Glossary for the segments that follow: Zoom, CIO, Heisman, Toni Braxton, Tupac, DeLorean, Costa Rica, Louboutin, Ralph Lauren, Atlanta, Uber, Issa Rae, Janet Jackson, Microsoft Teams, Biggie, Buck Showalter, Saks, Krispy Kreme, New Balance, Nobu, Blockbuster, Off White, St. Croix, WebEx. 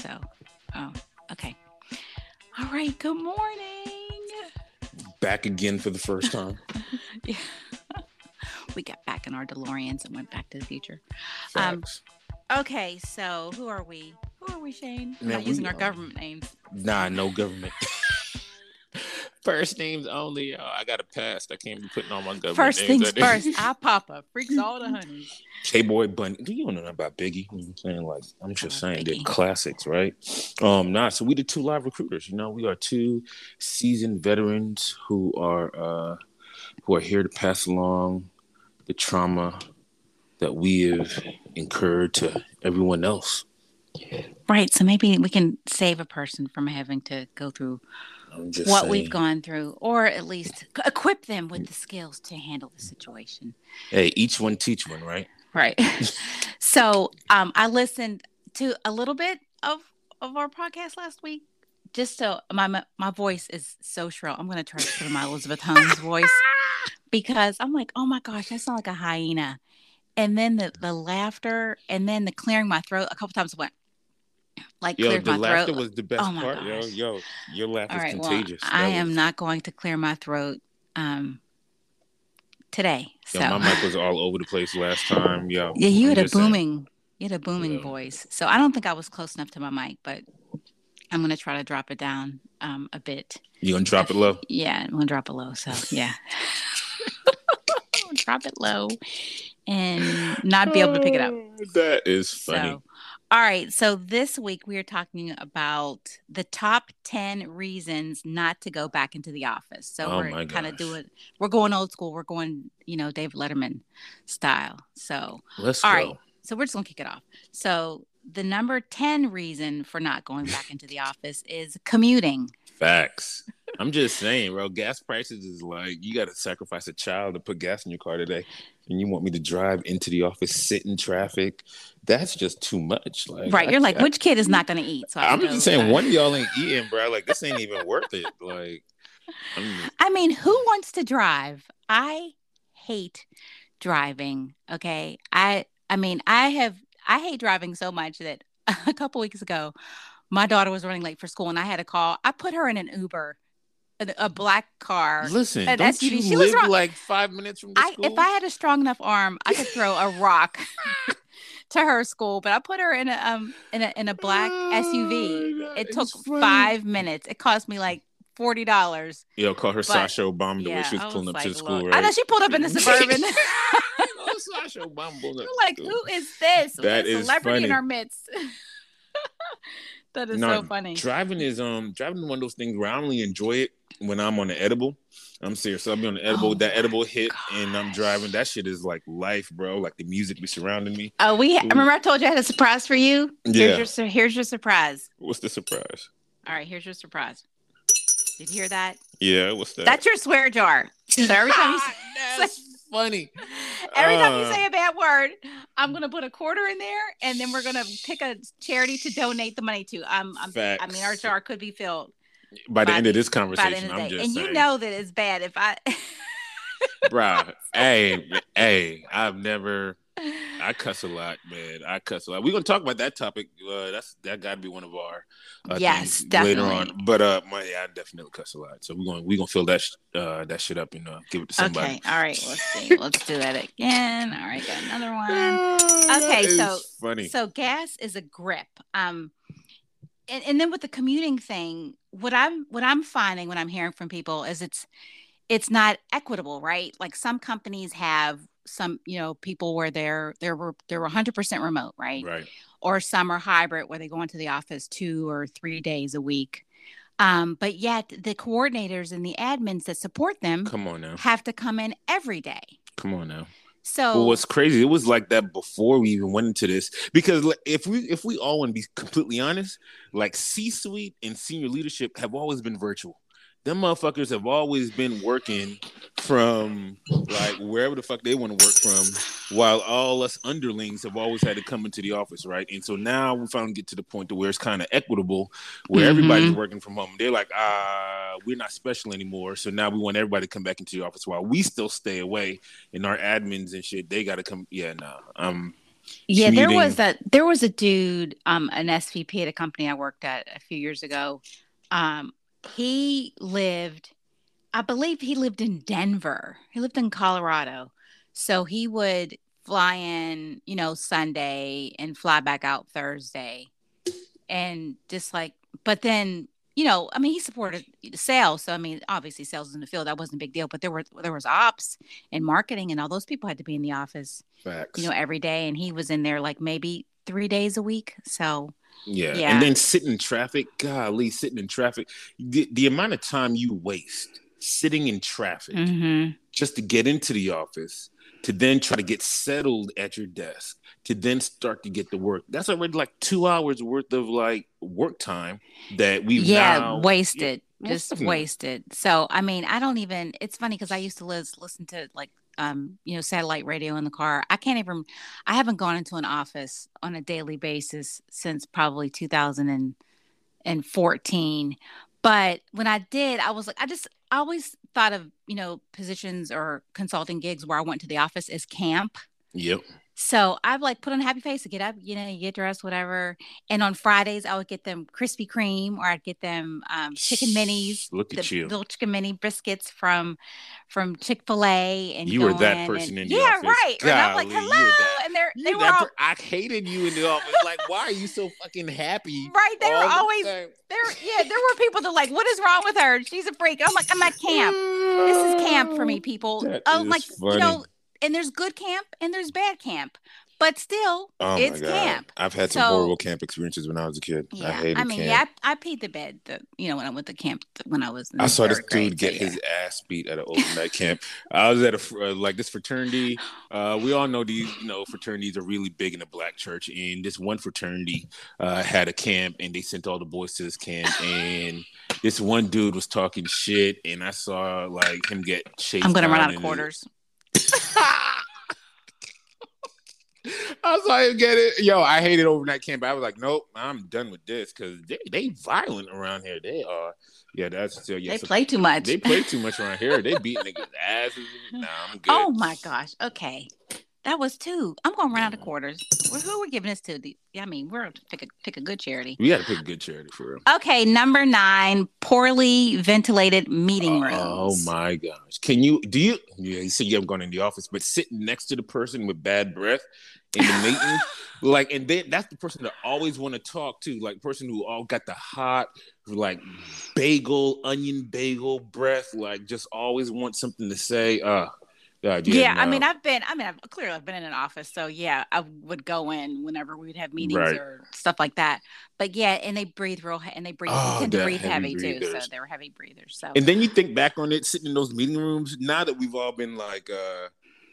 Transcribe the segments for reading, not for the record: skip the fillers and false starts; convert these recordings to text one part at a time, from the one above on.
So, oh, okay. All right. Good morning. Back again for the first time. Yeah. We got back in our DeLoreans and went back to the future. Okay. So who are we? Who are we, Shane? We're not using our government names. Nah, no government. First names only. I got a past. I can't be putting on my government first names. First things first. I pop up. Freaks all the honeys. K-Boy Bunny. Do you know nothing about Biggie? You know what I'm saying? Like, I'm just saying they're classics, right? Nah, so we the two live recruiters. You know, we are two seasoned veterans who are here to pass along the trauma that we have incurred to everyone else. Right. So maybe we can save a person from having to go through what we've gone through, or at least equip them with the skills to handle the situation. Hey, each one teach one, right? Right. So I listened to a little bit of our podcast last week, just so my voice is so shrill. I'm going to try to put my Elizabeth Holmes voice, because I'm like, oh my gosh, I sound like a hyena. And then the laughter, and then the clearing my throat. A couple times I went, like, cleared my throat. Yo, the laughter was the best part. Gosh. Yo, your laugh is contagious. Well, I am not going to clear my throat today. So. Yo, my mic was all over the place last time. Yo, yeah, you had a booming voice. So I don't think I was close enough to my mic, but I'm going to try to drop it down a bit. You going to drop it low? Yeah, I'm going to drop it low. So, yeah. Drop it low and not be able to pick it up. That is funny. So, all right. So this week we are talking about the top 10 reasons not to go back into the office. So we're kind of we're going old school. We're going, Dave Letterman style. So all right. So we're just going to kick it off. So the number 10 reason for not going back into the office is commuting. Facts. I'm just saying, bro, gas prices is like, you got to sacrifice a child to put gas in your car today. And you want me to drive into the office, sit in traffic. That's just too much. Like, right. You're like, which kid is not going to eat? So I'm just saying, one of y'all ain't eating, bro. Like, this ain't even worth it. Like, I mean, who wants to drive? I hate driving. Okay. I hate driving so much that a couple weeks ago, my daughter was running late for school, and I had a call. I put her in an Uber, a black car. Listen, don't you live like 5 minutes from the school? If I had a strong enough arm, I could throw a rock to her school. But I put her in a black SUV. God, it took 5 minutes. It cost me like $40. Yo, call her Sasha Obama the way she was pulling up to the school. Right? I know she pulled up in the Suburban. Sasha Obama. You're like, who is this? That is celebrity funny. In our midst. That is so funny. Driving is one of those things where I only enjoy it when I'm on the edible. I'm serious. So I'll be on the edible, and I'm driving. That shit is like life, bro. Like the music be surrounding me. Oh, remember I told you I had a surprise for you? Yeah. Here's your surprise. What's the surprise? All right, here's your surprise. Did you hear that? Yeah, what's that? That's your swear jar. So every time you that's funny. Every time you say a bad word, I'm gonna put $25 in there, and then we're gonna pick a charity to donate the money to. Our jar could be filled by the end of this conversation. I'm just saying. You know that it's bad if I. Bruh, hey, I cuss a lot, man. We're gonna talk about that topic. That got to be one of our things definitely later on. But I definitely cuss a lot, so we're gonna fill that shit up and give it to somebody. Okay, all right, let's see. Let's do that again. All right, got another one. Okay, so funny. So gas is a grip. And then with the commuting thing, what I'm finding when I'm hearing from people is it's not equitable, right? Like some companies have some people where they're 100% remote, right, or some are hybrid where they go into the office 2 or 3 days a week, but yet the coordinators and the admins that support them have to come in every day. So what's crazy, it was like that before we even went into this, because if we all want to be completely honest, like C-suite and senior leadership have always been virtual. Them motherfuckers have always been working from like wherever the fuck they want to work from, while all us underlings have always had to come into the office, right? And so now we finally get to the point to where it's kind of equitable, where everybody's working from home. They're like, we're not special anymore. So now we want everybody to come back into the office while we still stay away, and our admins and shit, they got to come. Yeah, nah. Yeah, commuting. There was a dude, an SVP at a company I worked at a few years ago. He lived, I believe he lived in Denver. He lived in Colorado. So he would fly in, Sunday and fly back out Thursday. And just like, but then, he supported sales. So, obviously sales in the field, that wasn't a big deal, but there was ops and marketing and all those people had to be in the office, Facts. Every day. And he was in there like maybe 3 days a week. So yeah. And then sitting in traffic, the amount of time you waste sitting in traffic just to get into the office, to then try to get settled at your desk, to then start to get to work. That's already like 2 hours worth of like work time that we've wasted. Yeah, just wasted. So, it's funny because I used to listen to like, satellite radio in the car. I haven't gone into an office on a daily basis since probably 2014. But when I did, I always thought of, positions or consulting gigs where I went to the office as camp. Yep. So I've like put on a happy face to get up, you get dressed, whatever. And on Fridays, I would get them Krispy Kreme or I'd get them chicken minis. Look at you. Little chicken mini biscuits from Chick-fil-A. And you were that person in the office. Yeah, right. Golly, and I'm like, hello. And they were all... I hated you in the office. Like, why are you so fucking happy? Right. They were always... there were people that like, what is wrong with her? She's a freak. I'm like, I'm at camp. This is camp for me, people. Funny. And there's good camp and there's bad camp, but still, it's camp. I've had some horrible camp experiences when I was a kid. Yeah, I hated camp. Yeah, I peed the bed, when I went to camp when I was in I saw this dude get his ass beat at an overnight camp. I was at this fraternity. We all know these, fraternities are really big in the black church. And this one fraternity had a camp, and they sent all the boys to this camp. And this one dude was talking shit, and I saw like him get chased. I'm going to run out of quarters. I was like, get it. Yo, I hated overnight camp. But I was like, nope, I'm done with this because they violent around here. They are. Yeah, that's still. Yeah, they play too much. They play too much around here. They beat niggas' asses. Nah, I'm good. Oh my gosh. Okay. That was two. I'm going to run out of quarters. Who are we giving this to? We're going to pick a good charity. We got to pick a good charity for real. Okay, number 9, poorly ventilated meeting rooms. Oh my gosh. You said you haven't gone in the office, but sitting next to the person with bad breath in the meeting, like, and then that's the person that I always want to talk to, like person who all got the hot, like onion bagel breath, like just always want something to say, no. I've been in an office, so yeah, I would go in whenever we would have meetings or stuff like that. But yeah, and they breathe heavy too, so they were heavy breathers. So, and then you think back on it, sitting in those meeting rooms. Now that we've all been like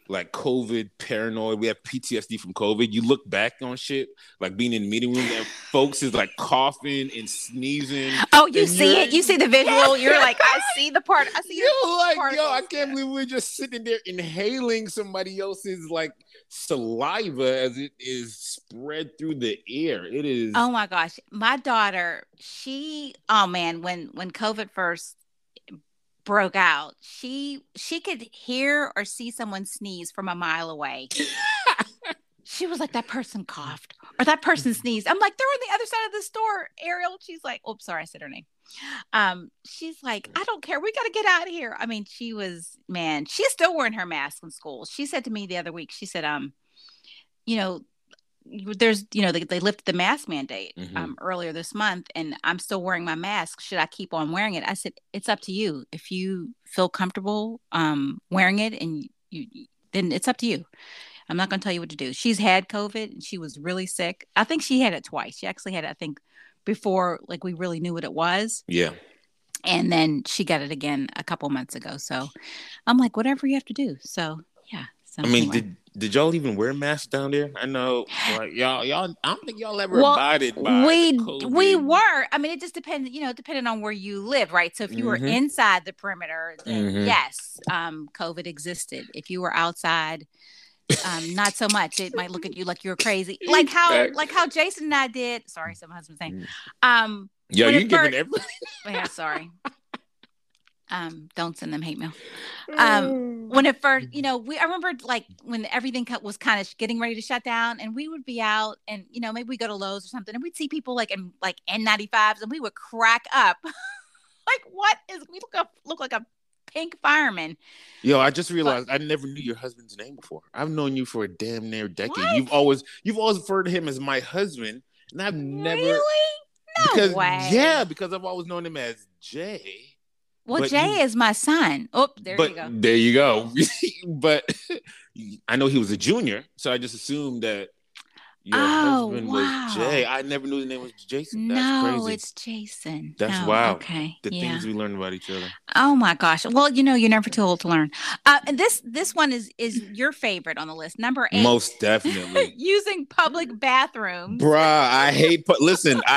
COVID paranoid, we have PTSD from COVID. You look back on shit like being in meeting rooms and folks is like coughing and sneezing. Oh, you see it? You see the visual? You're like, I see the part. I see you're like, part yo, I can't believe we're just sitting there inhaling somebody else's like saliva as it is spread through the air. It is. Oh my gosh, my daughter. When COVID first broke out, she could hear or see someone sneeze from a mile away. She was like, that person coughed or that person sneezed. I'm like, they're on the other side of the store, Ariel. She's like, oops, sorry, I said her name. She's like, I don't care, we got to get out of here. She's still wearing her mask in school. She said to me the other week, she said, they lifted the mask mandate earlier this month, and I'm still wearing my mask. Should I keep on wearing it? I said, it's up to you. If you feel comfortable wearing it, and you, then it's up to you. I'm not going to tell you what to do. She's had COVID, and she was really sick. I think she had it twice. She actually had it, I think, before like we really knew what it was. Yeah. And then she got it again a couple months ago. So I'm like, whatever you have to do. So yeah. Did y'all even wear masks down there? I know, like, y'all. I don't think y'all ever abided by COVID. We were. It just depends. Depending on where you live, right? So if you were inside the perimeter, then yes, COVID existed. If you were outside, not so much. It might look at you like you're crazy, like how Jason and I did. Sorry, some husband's saying. Yeah, you're giving everybody. Yeah, sorry. Don't send them hate mail. When it first, you know, I remember like when everything was kind of getting ready to shut down, and we would be out and, you know, maybe we go to Lowe's or something, and we'd see people like in like N95s, and we would crack up. Like, what is, we look like a pink fireman. Yo, I just realized I never knew your husband's name before. I've known you for a damn near decade. What? You've always referred to him as my husband, and I've never. Really? No way. Yeah, because I've always known him as Jay. Well, but Jay is my son. Oh, there you go. But I know he was a junior, so I just assumed that your husband was Jay. I never knew the name was Jason. That's crazy. It's Jason. That's wild. Okay. The things we learn about each other. Oh my gosh. Well, you know, you're never too old to learn. And this one is your favorite on the list, number 8. Most definitely. Using public bathrooms. Bruh, I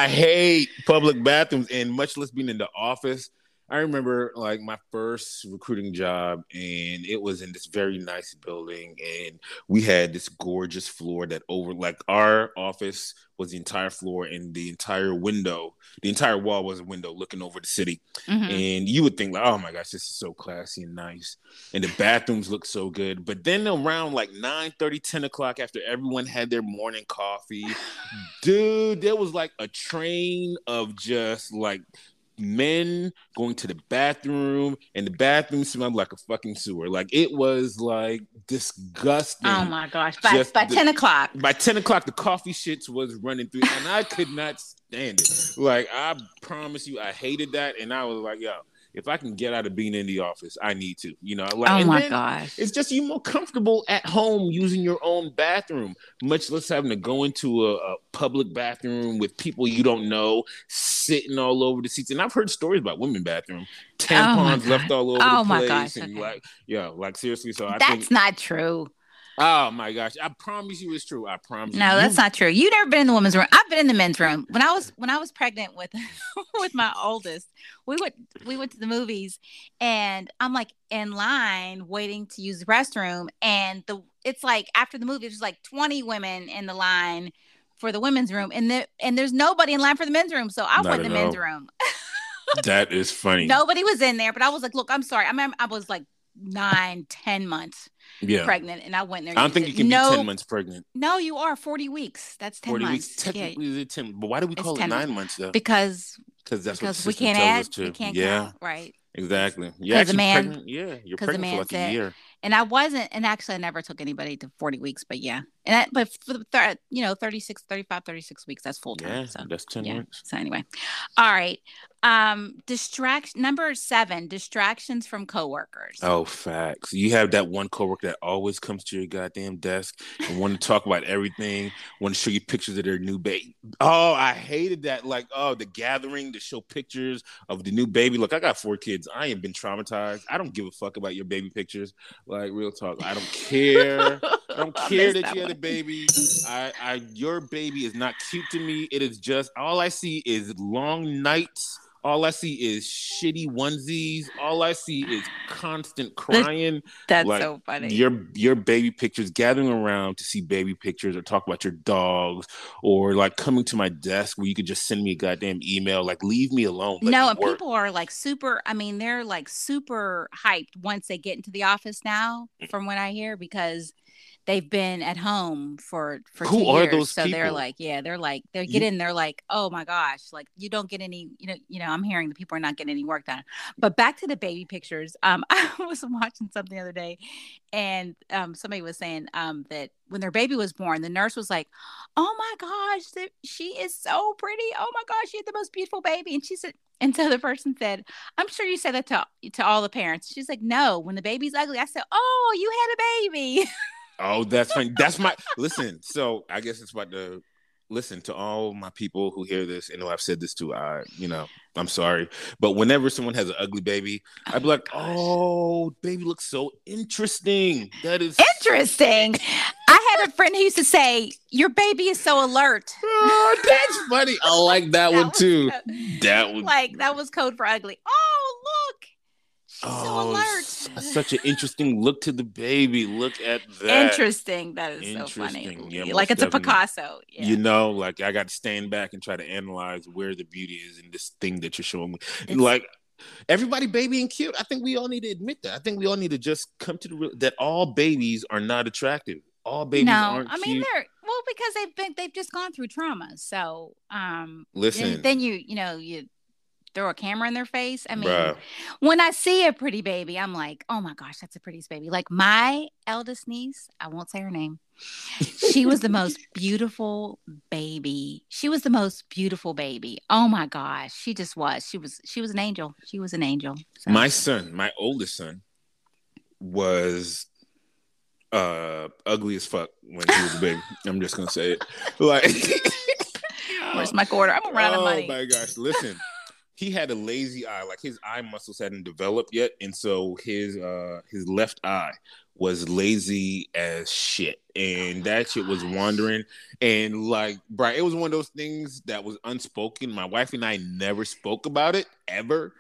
hate public bathrooms, and much less being in the office. I remember like my first recruiting job, and it was in this very nice building, and we had this gorgeous floor that over like our office was the entire floor, and the entire wall was a window looking over the city. Mm-hmm. And you would think like, oh my gosh, this is so classy and nice. And the bathrooms looked so good. But then around like 9:30, 10 o'clock, after everyone had their morning coffee, dude, there was like a train of just like men going to the bathroom, and the bathroom smelled like a fucking sewer. Like, it was like disgusting. Oh my gosh. By 10 o'clock, the coffee shits was running through, and I could not stand it. Like, I promise you, I hated that. And I was like, yo, if I can get out of being in the office, I need to, you know, like, oh my gosh. It's just, you're more comfortable at home using your own bathroom, much less having to go into a public bathroom with people you don't know sitting all over the seats. And I've heard stories about women's bathroom, tampons left all over the place. Gosh, and okay. Like, yeah, like seriously. So I think that's not true. Oh my gosh! I promise you, it's true. I promise. No, that's not true. You've never been in the women's room. I've been in the men's room. When I was pregnant with with my oldest, we went to the movies, and I'm like in line waiting to use the restroom, and it's like after the movie, there's like 20 women in the line for the women's room, and there's nobody in line for the men's room, so I went to the men's room. That is funny. Nobody was in there, but I was like, look, I'm sorry. I was like 9-10 months pregnant, and I went there. I don't think you can be 10 months pregnant. No, you are 40 weeks. That's 10 months. 40 weeks technically is 10, but why do we call it 9 months though? Because that's what the system tells us to. We can't count, right? Exactly. Yeah, because you're pregnant for like a year. And I wasn't, and actually I never took anybody to 40 weeks, but yeah. And but for the 36 weeks, that's full time. Yeah, so that's 10 months. So anyway. All right. Number 7, distractions from coworkers. Oh, facts. You have that one coworker that always comes to your goddamn desk and want to talk about everything, want to show you pictures of their new baby. Oh, I hated that. Like, the gathering to show pictures of the new baby. Look, I got 4 kids. I ain't been traumatized. I don't give a fuck about your baby pictures. Like, real talk. I don't care. I don't care that you had a baby. Your baby is not cute to me. It is just, all I see is long nights. All I see is shitty onesies. All I see is constant crying. That's like, so funny. Your baby pictures, gathering around to see baby pictures or talk about your dogs, or like coming to my desk where you could just send me a goddamn email. Like, leave me alone. No, and people are like super, I mean, they're like super hyped once they get into the office now, from what I hear, because they've been at home for 2 years. Are those so people? They're like, oh my gosh, like you don't get any, you know, I'm hearing the people are not getting any work done. But back to the baby pictures. I was watching something the other day, and somebody was saying that when their baby was born, the nurse was like, oh my gosh, she is so pretty. Oh my gosh, she had the most beautiful baby. And she said, and so the person said, I'm sure you said that to all the parents. She's like, no, when the baby's ugly, I said, oh, you had a baby. Oh, that's funny. That's my listen. So I guess it's about to listen to all my people who hear this and know I've said this to. I'm sorry, but whenever someone has an ugly baby, I'd be like, "Oh, baby looks so interesting." That is interesting. I had a friend who used to say, "Your baby is so alert." Oh, that's funny. I like that one too. That one, like that was code for ugly. Oh, look. She's so alert. Such an interesting look to the baby. Look at that. Interesting. That is so funny. Yeah, like it's definitely a Picasso. Yeah. You know, like I got to stand back and try to analyze where the beauty is in this thing that you're showing me. It's, like Everybody babying cute. I think we all need to admit that. I think we all need to just come to the real that all babies are not attractive. All babies aren't cute. I mean, they're well because they've just gone through trauma. So listen. Then you throw a camera in their face. I mean, bruh. When I see a pretty baby, I'm like, oh my gosh, that's the prettiest baby. Like my eldest niece, I won't say her name. She was the most beautiful baby. Oh my gosh, she just was. She was an angel. She was an angel. So. My son, my oldest son, was ugly as fuck when he was a baby. I'm just gonna say it. Like, where's my quarter? I'm around the money. Oh my gosh, listen. He had a lazy eye, like his eye muscles hadn't developed yet, and so his left eye was lazy as shit, and that shit was wandering, and like, bro, it was one of those things that was unspoken. My wife and I never spoke about it ever,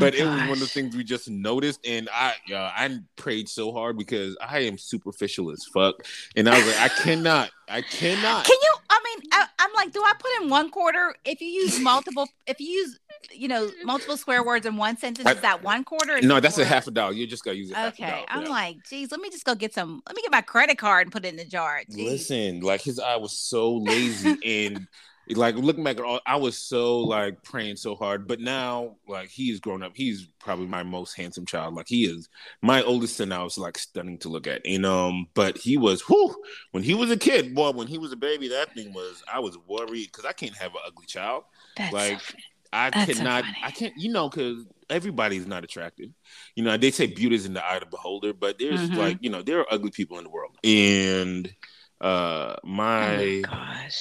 but it was one of the things we just noticed, and I prayed so hard because I am superficial as fuck, and I was like, I cannot. Can you? I mean, I'm like, do I put in one quarter? If you use multiple, multiple swear words in one sentence, is that one quarter? No, that's a half a dollar. You just gotta use it. Okay, I'm like, geez, let me just go get some. Let me get my credit card and put it in the jar. Geez. Listen, like his eye was so lazy, and like looking back at all, I was so like praying so hard. But now, like he's grown up, he's probably my most handsome child. Like he is my oldest son. I was like stunning to look at, and but he was when he was a kid, boy. When he was a baby, that thing was. I was worried because I can't have an ugly child. That's like. So I can't, because everybody's not attractive. You know, they say beauty is in the eye of the beholder, but there's there are ugly people in the world. And my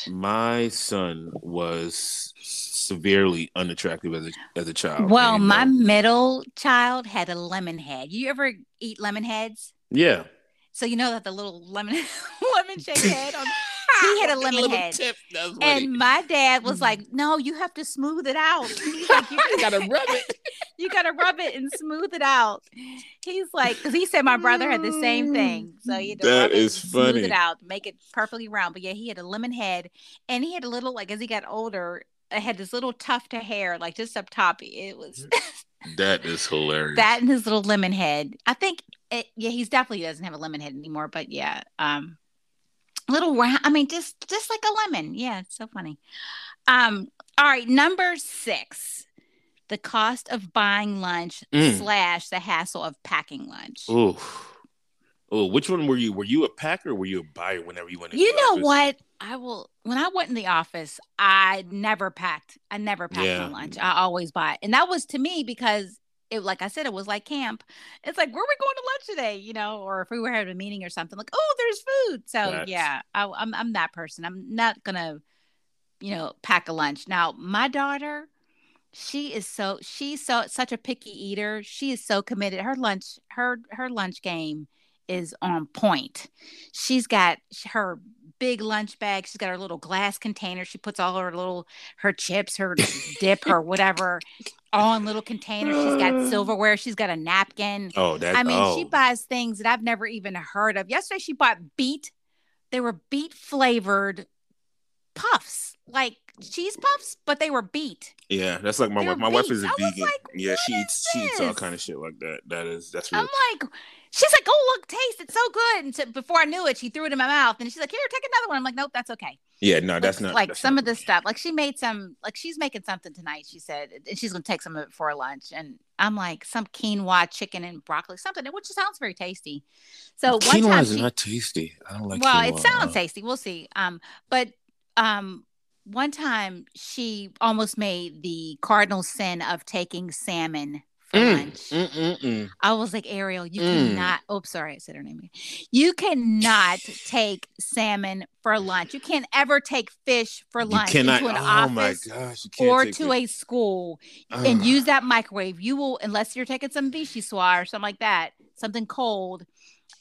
son was severely unattractive as a child. Well, and, my middle child had a lemon head. You ever eat lemon heads? Yeah. So you know that the little lemon shaped head on he had a lemon head. And my dad was like, no, you have to smooth it out. He's like, you got to rub it. You got to rub it and smooth it out. He's like, because he said my brother had the same thing. So you had to rub it, smooth it out, make it perfectly round. But yeah, he had a lemon head. And he had a little, like as he got older, I had this little tuft of hair, like just up top. It was... That is hilarious. That and his little lemon head. I think, he definitely doesn't have a lemon head anymore. But yeah, little round. I mean, just like a lemon. Yeah, it's so funny. All right, number 6: the cost of buying lunch / the hassle of packing lunch. Ooh. Oh, which one were you? Were you a packer or were you a buyer whenever you went into the office? You know what? When I went in the office, I never packed. I never packed my lunch. I always bought. And that was to me because it, like I said, it was like camp. It's like, where are we going to lunch today? Or if we were having a meeting or something, like, oh, there's food. So I'm that person. I'm not going to, pack a lunch. Now, my daughter, she's such a picky eater. She is so committed. Her lunch game is on point. She's got her big lunch bag. She's got her little glass container. She puts all her chips, her dip, her whatever, all in little containers. She's got silverware. She's got a napkin. She buys things that I've never even heard of. Yesterday, she bought beet. They were beet flavored puffs, like cheese puffs, but they were beet. Yeah, that's like my wife. My wife is a vegan. Like, yeah, she eats all kind of shit like that. That's real. I'm like, she's like, oh look, taste, it's so good. And so before I knew it, she threw it in my mouth, and she's like, here, take another one. I'm like, nope, that's okay. Yeah, no, that's not like that's some of this stuff. Like she's making something tonight. She said, and she's gonna take some of it for lunch. And I'm like, some quinoa, chicken, and broccoli, something, which sounds very tasty. So quinoa is not tasty. I don't like quinoa. Well, it sounds tasty. We'll see. One time she almost made the cardinal sin of taking salmon for lunch. I was like, Ariel, you cannot. Oh, sorry, I said her name again. You cannot take salmon for lunch. You can't ever take fish for lunch into an office or to a school and use that microwave. You will, unless you're taking some vichyssoise or something like that, something cold.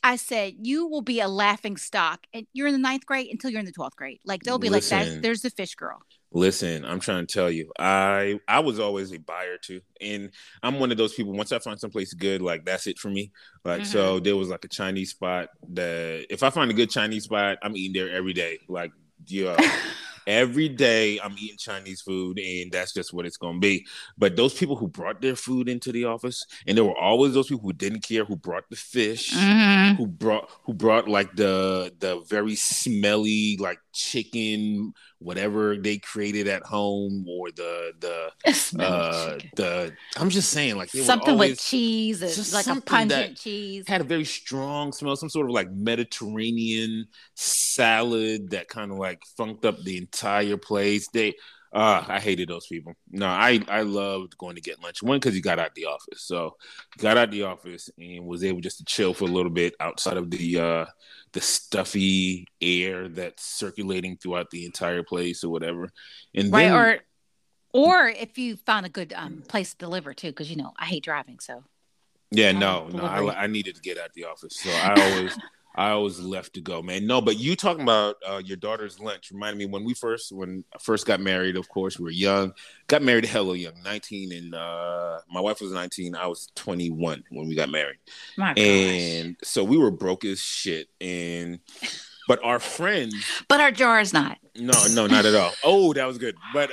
I said, you will be a laughing stock. And you're in the 9th grade until you're in the 12th grade. Like, they'll be like, that. There's the fish girl. Listen, I'm trying to tell you, I was always a buyer too. And I'm one of those people, once I find someplace good, like that's it for me. Like, so there was like a Chinese spot that if I find a good Chinese spot, I'm eating there every day. Like, yeah. Every day I'm eating Chinese food, and that's just what it's going to be. But those people who brought their food into the office, and there were always those people who didn't care, who brought the fish, mm-hmm. who brought like the very smelly like chicken, whatever they created at home, or the I'm just saying, like, something with cheese, or like a pungent cheese, had a very strong smell, some sort of like Mediterranean salad that kind of like funked up the entire place. I hated those people. No, I loved going to get lunch. One, because you got out the office. So got out the office and was able just to chill for a little bit outside of the stuffy air that's circulating throughout the entire place or whatever. And right, then, or if you found a good place to deliver too, because, you know, I hate driving. So yeah, I needed to get out the office. So I always left to go, man. No, but you talking about your daughter's lunch reminded me when I first got married. Of course, we were young. Got married hella young, 19, and my wife was 19. I was 21 when we got married. My gosh. And so we were broke as shit. But our friends. But our jar is not. No, not at all. Oh, that was good. But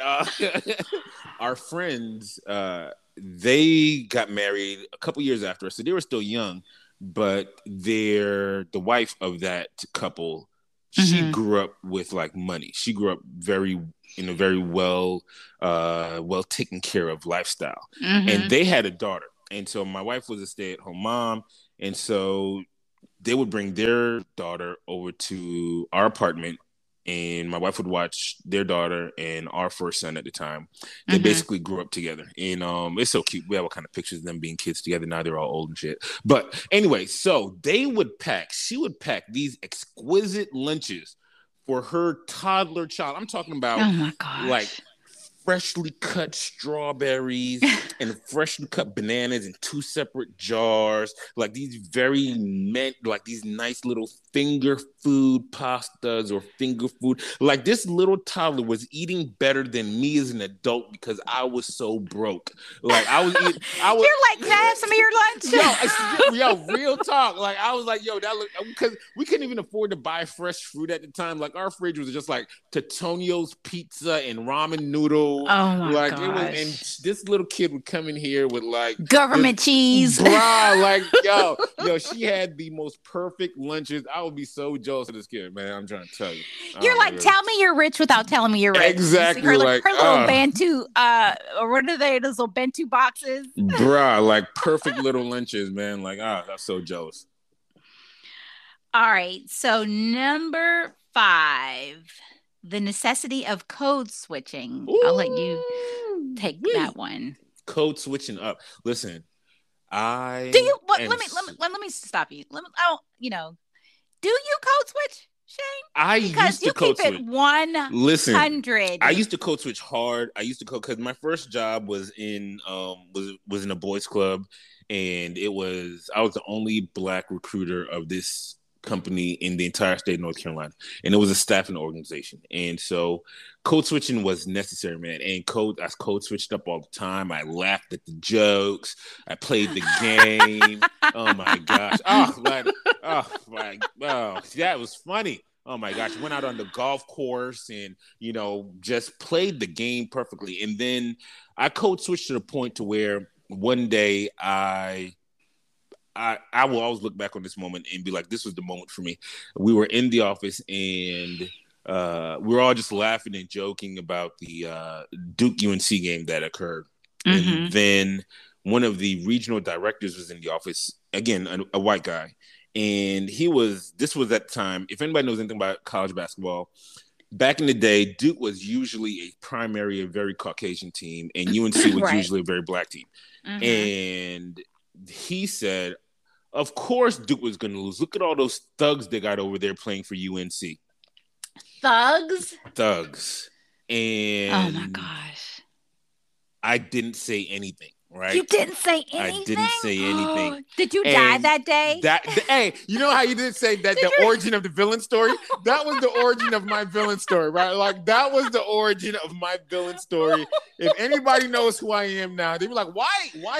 our friends, they got married a couple years after us, so they were still young. But the wife of that couple, she mm-hmm. grew up with like money. She grew up in a very well taken care of lifestyle. Mm-hmm. And they had a daughter. And so my wife was a stay-at-home mom. And so they would bring their daughter over to our apartment, and my wife would watch their daughter and our first son at the time. They mm-hmm. basically grew up together. And it's so cute. We have all kind of pictures of them being kids together. Now they're all old and shit. But anyway, so she would pack these exquisite lunches for her toddler child. I'm talking about like freshly cut strawberries and freshly cut bananas in two separate jars, like these nice little finger food pastas or finger food. Like, this little toddler was eating better than me as an adult because I was so broke. Like, I was you're like, can I have some of your lunch? Yo, real talk. Like, I was like, yo, that look, because we couldn't even afford to buy fresh fruit at the time. Like, our fridge was just like Totonio's pizza and ramen noodles. Oh my gosh. And this little kid would come in here with like government cheese, brah, like yo, she had the most perfect lunches. I would be so jealous of this kid, man. I'm trying to tell you. You're like, really. Tell me you're rich without telling me you're rich. Exactly. Her little Bantu, or what are they? Those little Bantu boxes, brah, like perfect little lunches, man. Like, I'm so jealous. All right, so number 5. The necessity of code switching. Ooh. I'll let you take that one. Code switching up. Listen, let me stop you. Do you code switch, Shane? Because you keep it 100. I used to code switch hard. I used to code, because my first job was in was in a boys club, and I was the only black recruiter of this company in the entire state of North Carolina, and it was a staffing organization. And so code switching was necessary, man. And I code switched up all the time. I laughed at the jokes. I played the game. Oh my gosh. That was funny. Oh my gosh. Went out on the golf course and, just played the game perfectly. And then I code switched to the point to where one day I will always look back on this moment and be like, this was the moment for me. We were in the office, and we were all just laughing and joking about the Duke UNC game that occurred. Mm-hmm. And then one of the regional directors was in the office, again, a white guy. And this was at the time, if anybody knows anything about college basketball, back in the day, Duke was usually a primary, a very Caucasian team, and UNC was right. usually a very black team. Mm-hmm. And he said, of course Duke was going to lose. Look at all those thugs they got over there playing for UNC. Thugs. And oh my gosh. I didn't say anything, right? You didn't say anything? I didn't say anything. Oh, did you die that day? Hey, you know how you didn't say that the origin of the villain story? That was the origin of my villain story, right? Like, that was the origin of my villain story. If anybody knows who I am now, they'd be like, why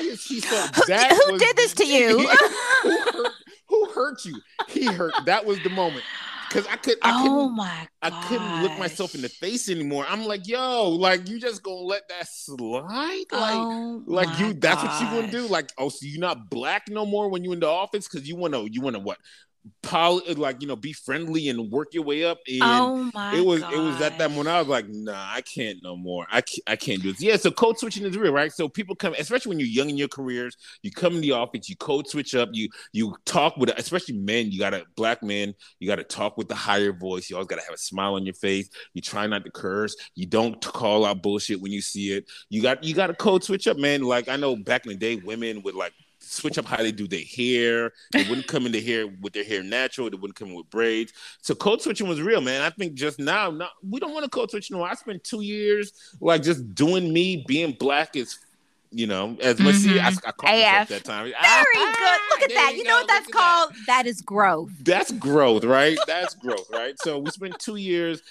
is he so bad? Who did this to you? Who hurt you? He hurt. That was the moment. because I couldn't look myself in the face anymore. I'm like, yo, like, you just gonna let that slide? That's what you gonna do? Like, oh, so you're not black no more when you in the office because you wanna what? Be friendly and work your way up. And it was at that moment I was like, nah, I can't no more. I can't do this. Yeah, so code switching is real, right? So people come, especially when you're young in your careers, you come in the office, you code switch up, you talk with, especially men, black men, you gotta talk with the higher voice. You always gotta have a smile on your face. You try not to curse. You don't call out bullshit when you see it. You gotta code switch up, man. Like, I know back in the day, women would like switch up how they do their hair. They wouldn't come in the hair with their hair natural. They wouldn't come in with braids. So code switching was real, man. I think just now we don't want to code switch no more. I spent 2 years like just doing me, being black as much. Mm-hmm. I caught myself that time. Very good. Look at that. You know what that's called? That is growth. That's growth, right? That's growth, right? So we spent 2 years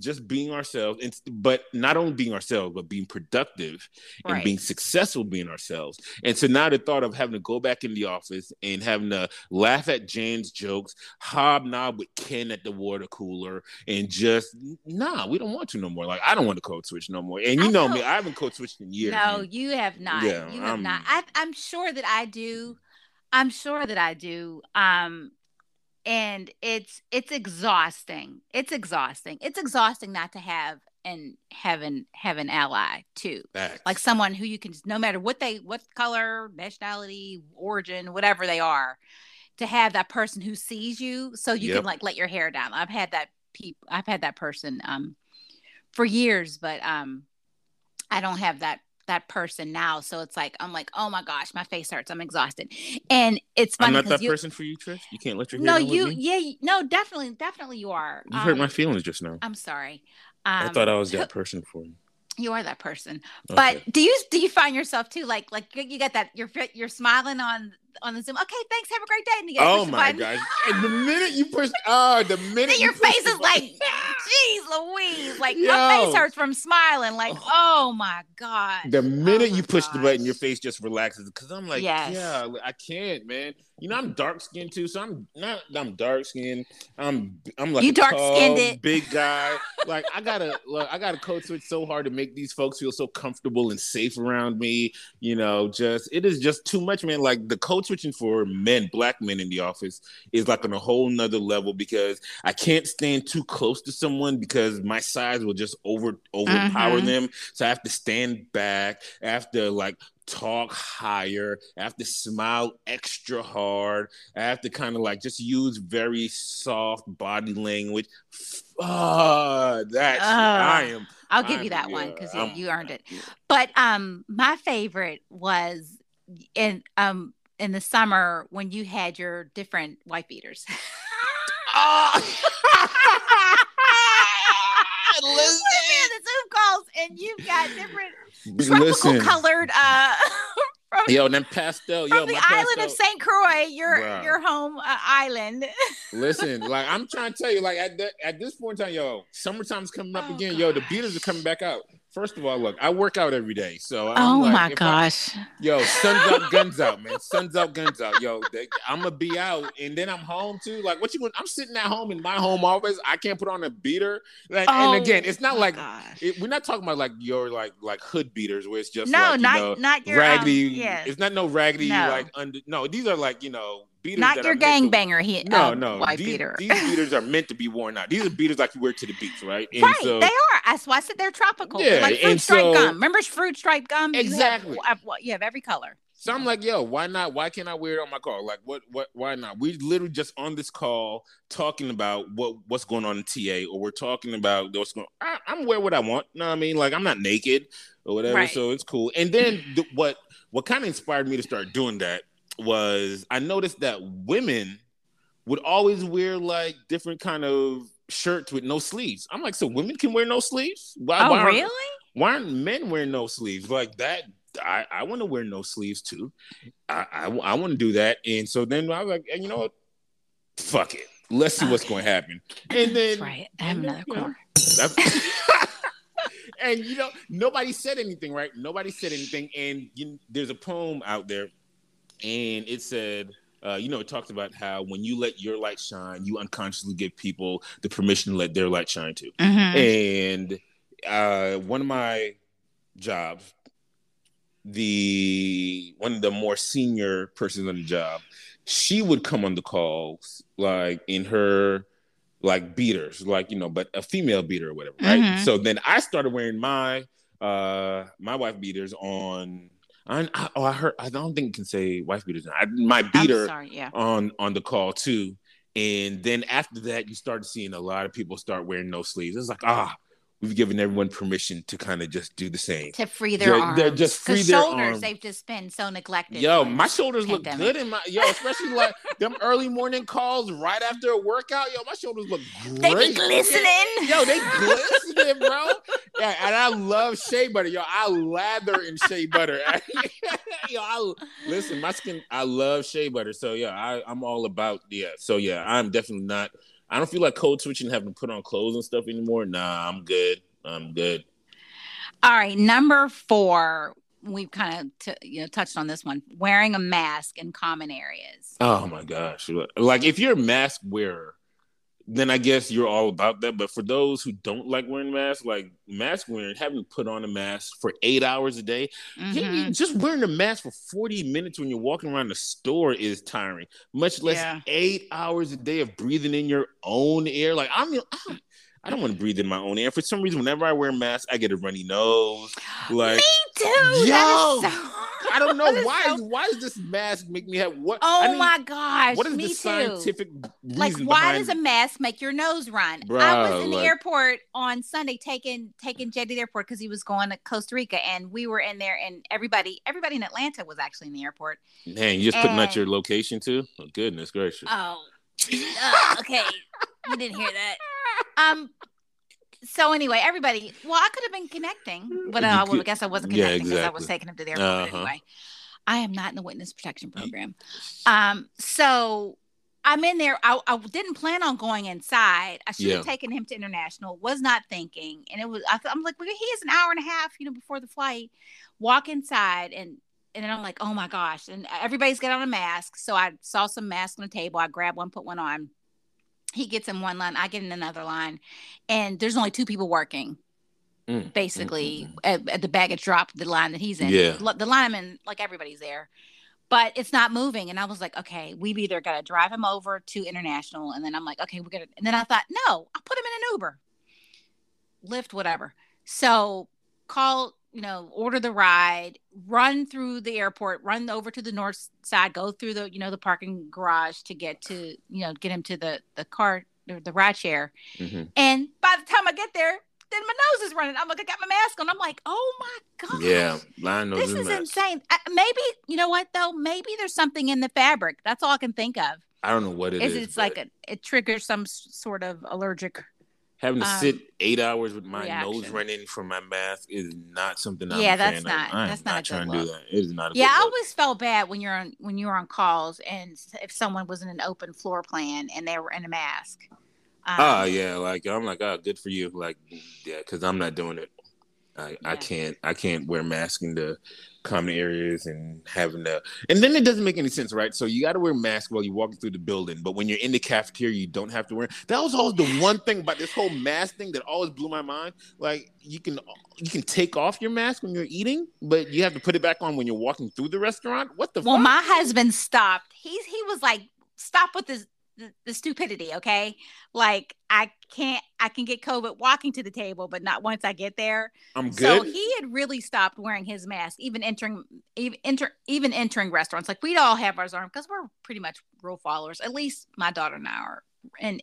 just being ourselves, but not only being ourselves, but being productive and being successful being ourselves. And so now the thought of having to go back in the office and having to laugh at Jan's jokes, hobnob with Ken at the water cooler, and just, nah, we don't want to no more. Like, I don't want to code switch no more. And you know me, I haven't code switched in years. No, you have. You have not. I'm sure that I do. I'm sure that I do. And it's exhausting. It's exhausting not to have an ally too. Facts. Like someone who you can, no matter what color, nationality, origin, whatever they are, to have that person who sees you, so you can like let your hair down. I've had that person for years, but I don't have that person now. So it's like, I'm like, oh my gosh, my face hurts. I'm exhausted. And it's funny. I'm not that person for you, Trish. You can't let your hair down with me. Definitely you are. You hurt my feelings just now. I'm sorry. I thought I was that person for you. You are that person. Okay. But do you find yourself too, like you got that, you're smiling on the Zoom. Okay, thanks. Have a great day. And you gosh. And the minute your face is like, geez Louise, like, yo, my face hurts from smiling. Like, oh my God. The minute you push the button, your face just relaxes. Cause I'm like, yeah, I can't, man. You know, I'm dark skinned too. So I'm dark skinned. I'm like, you dark skinned big guy. Like, I gotta code switch so hard to make these folks feel so comfortable and safe around me. You know, it is just too much, man. Like, the code switching for men, black men in the office is like on a whole nother level, because I can't stand too close to someone because my size will just overpower them. So I have to stand back. I have to like talk higher. I have to smile extra hard. I have to kind of like just use very soft body language. I'll give you that one because you earned it. But my favorite was in the summer when you had your different wife beaters. Listen. The Zoom calls and you've got different tropical colored from the island of St. Croix, your home island. Listen, like, I'm trying to tell you, like, at this point in time, summertime's coming up again. Gosh. Yo, the beaters are coming back out. First of all, look, I work out every day, so sun's out, guns out, man. Sun's out, guns out. I'm gonna be out, and then I'm home too. Like, what you going? I'm sitting at home in my home office. I can't put on a beater. Like, and again, it's not like we're not talking about like your like hood beaters where it's just not your raggedy. It's not no raggedy like under. No, these are like beaters. Not your gangbanger here. White beater. These beaters are meant to be worn out. These are beaters like you wear to the beach, right? And so, they are. That's why I said they're tropical. Yeah, like fruit stripe gum. Remember fruit stripe gum? Exactly. You have every color. So I'm like, yo, why not? Why can't I wear it on my call? Like, what, why not? We literally just on this call talking about what's going on in TA, or we're talking about what's going on. I'm wearing what I want. You know what I mean? Like, I'm not naked or whatever. Right. So it's cool. And then what kind of inspired me to start doing that was I noticed that women would always wear like different kind of shirts with no sleeves. I'm like, so women can wear no sleeves? Why aren't men wearing no sleeves? Like that, I want to wear no sleeves too. I want to do that. And so then I was like, you know what? Fuck it. Let's see what's going to happen. And then I have another corner. And nobody said anything, right? Nobody said anything. And there's a poem out there. And it said, it talked about how when you let your light shine, you unconsciously give people the permission to let their light shine too. Mm-hmm. And one of my jobs, one of the more senior persons on the job, she would come on the calls like in her beaters, but a female beater or whatever, right? Mm-hmm. So then I started wearing my my wife beaters on. I heard. I don't think you can say wife beaters. My beater on the call too. And then after that, you started seeing a lot of people start wearing no sleeves. It's like we've given everyone permission to kind of just do the same, to free their arms. They're just free their shoulders. Arms. They've just been so neglected. Yo, my shoulders look good in my especially like them early morning calls right after a workout. Yo, my shoulders look great. They be glistening. Yo, they glistening, bro. Yeah, and I love shea butter. Yo, I lather in shea butter. Yo, listen, my skin. I love shea butter. So yeah, I'm all about So yeah, I'm definitely not. I don't feel like code switching, having to put on clothes and stuff anymore. Nah, I'm good. All right. Number 4, we've kind of touched on this one. Wearing a mask in common areas. Oh my gosh. Like if you're a mask wearer, then I guess you're all about that. But for those who don't like wearing masks, like mask wearing, having to put on a mask for 8 hours a day, mm-hmm. Just wearing a mask for 40 minutes when you're walking around the store is tiring, much less 8 hours a day of breathing in your own air. Like I don't want to breathe in my own air. For some reason, whenever I wear a mask, I get a runny nose. Like, me too. Yo, I don't know why does this mask make me have what? Oh my gosh! What is the scientific reason? Like, why does a mask make your nose run? Bruh, I was in the airport on Sunday taking Jed to the airport because he was going to Costa Rica, and we were in there, and everybody in Atlanta was actually in the airport. Man, you just putting out your location too? Oh, goodness gracious! Oh, okay. You didn't hear that. So anyway, everybody. Well, I could have been connecting, but I guess I wasn't connecting because I was taking him to the airport anyway. I am not in the witness protection program. So I'm in there. I didn't plan on going inside. I should have taken him to international. Was not thinking, and it was. I'm like, well, he is an hour and a half, before the flight. Walk inside, and then I'm like, oh my gosh! And everybody's got on a mask, so I saw some masks on the table. I grabbed one, put one on. He gets in one line, I get in another line, and there's only 2 people working, basically, at the baggage drop, the line that he's in. Yeah. The lineman, everybody's there, but it's not moving. And I was like, okay, we've either got to drive him over to international, and then I'm like, okay, we're going to – and then I thought, no, I'll put him in an Uber, Lyft, whatever. So call – order the ride, run through the airport, run over to the north side, go through the, the parking garage to get to, get him to the car, or the ride share. Mm-hmm. And by the time I get there, then my nose is running. I'm like, I got my mask on. I'm like, oh my God. Yeah. This is insane. Maybe, you know what though? Maybe there's something in the fabric. That's all I can think of. I don't know what it is. It's like it triggers some sort of allergic having to sit 8 hours with my nose running from my mask is not something I'm not trying to do that. It is not a good look. I always felt bad when you were on calls and if someone was in an open floor plan and they were in a mask. I'm like, oh, good for you. Like, yeah, because I'm not doing it. I can't wear masks in the common areas and having to. And then it doesn't make any sense, right? So you got to wear masks while you're walking through the building, but when you're in the cafeteria, you don't have to wear. That was always the one thing about this whole mask thing that always blew my mind. Like you can take off your mask when you're eating, but you have to put it back on when you're walking through the restaurant. What the? Well, fuck? My husband stopped. He was like, stop with this. The stupidity, okay? Like I can get COVID walking to the table, but not once I get there. I'm good. So he had really stopped wearing his mask, even entering restaurants. Like we'd all have ours on because we're pretty much rule followers. At least my daughter and I are, and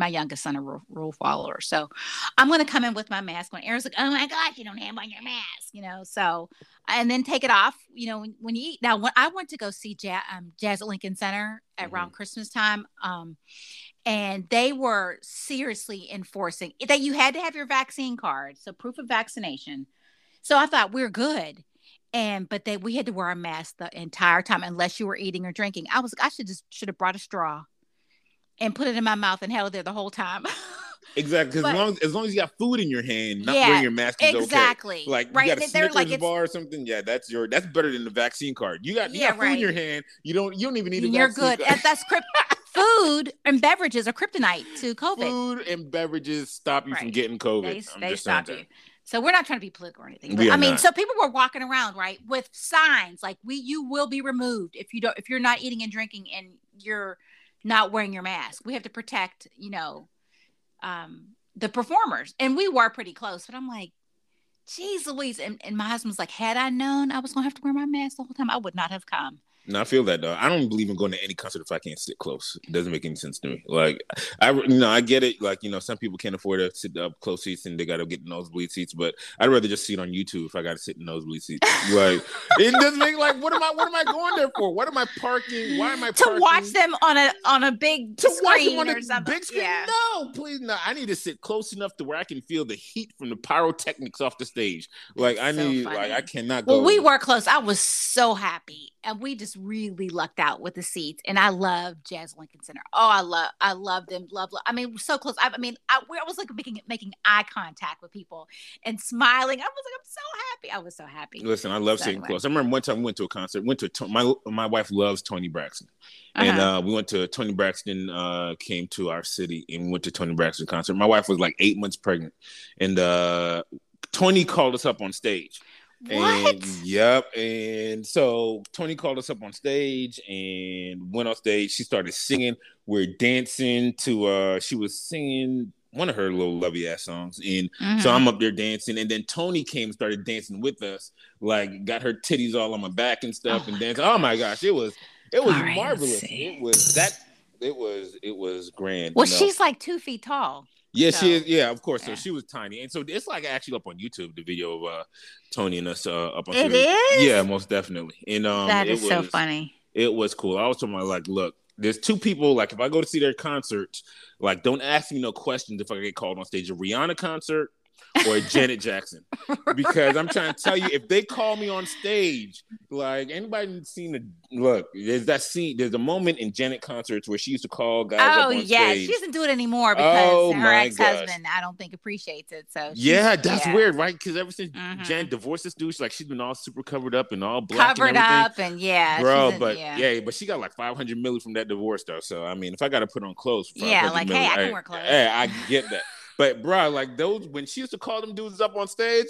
my youngest son are rule followers. So I'm gonna come in with my mask on. Aaron's like, oh my gosh, you don't have on your mask, So and then take it off, when you eat. Now when I went to go see Jazz at Lincoln Center around Christmas time, and they were seriously enforcing that you had to have your vaccine card, so proof of vaccination. So I thought we're good, but we had to wear a mask the entire time unless you were eating or drinking. I should have brought a straw and put it in my mouth and held it there the whole time. Exactly, because as long as you got food in your hand, not wearing your mask is okay. Like you got a Snickers bar or something. Yeah, that's better than the vaccine card. You got food in your hand. You don't even need a vaccine card. You're good. That's food and beverages are kryptonite to COVID. Food and beverages stop you from getting COVID. They stop you. So we're not trying to be political or anything. But, so people were walking around, right, with signs like you will be removed if you're not eating and drinking and you're not wearing your mask. We have to protect, the performers. And we were pretty close, but I'm like, geez Louise. And my husband's like, had I known I was gonna have to wear my mask the whole time, I would not have come. No, I feel that though. I don't believe in going to any concert if I can't sit close. It doesn't make any sense to me. Like, I get it. Like, some people can't afford to sit up close seats and they got to get nosebleed seats. But I'd rather just sit on YouTube if I got to sit in nosebleed seats. Like, it doesn't make what am I going there for? What am I parking? Why am I parking? To watch them on a big screen or something. Big screen? Yeah. No, please no. I need to sit close enough to where I can feel the heat from the pyrotechnics off the stage. Like I cannot go. Well, we were close. I was so happy. And we just really lucked out with the seats. And I love Jazz Lincoln Center. Oh, I love them. We're so close. I was like making eye contact with people and smiling. I was like, I was so happy. Listen, I love sitting close. I remember one time we went to a concert. My wife loves Toni Braxton. Uh-huh. And we went to Toni Braxton, came to our city and went to Toni Braxton concert. My wife was like 8 months pregnant. And Toni called us up on stage. What? And so Toni called us up on stage and went on stage. She started singing. We're dancing to she was singing one of her little lovey ass songs. And so I'm up there dancing. And then Toni came and started dancing with us, like got her titties all on my back and stuff and dancing. Oh my gosh, it was marvelous. It was grand. Well, she's like 2 feet tall. Yeah, she is. Yeah, of course. Yeah. So she was tiny, and so it's like actually up on YouTube, the video of Toni and us up on. It YouTube. Is. Yeah, most definitely. And that is so funny. It was cool. I was talking about like, look, there's two people. Like, if I go to see their concert, like, don't ask me no questions if I get called on stage. A Rihanna concert or Janet Jackson, because I'm trying to tell you, if they call me on stage, like anybody seen there's that scene, there's a moment in Janet concerts where she used to call guys up on stage. She doesn't do it anymore because her ex-husband, I don't think, appreciates it. So that's weird, right? Because ever since Janet divorced this dude, she's been all super covered up and all black, covered and up, and but she got like 500 million from that divorce though. So I mean, if I got to put on clothes, hey, I can wear clothes. Hey, I get that. But bro, like those when she used to call them dudes up on stage,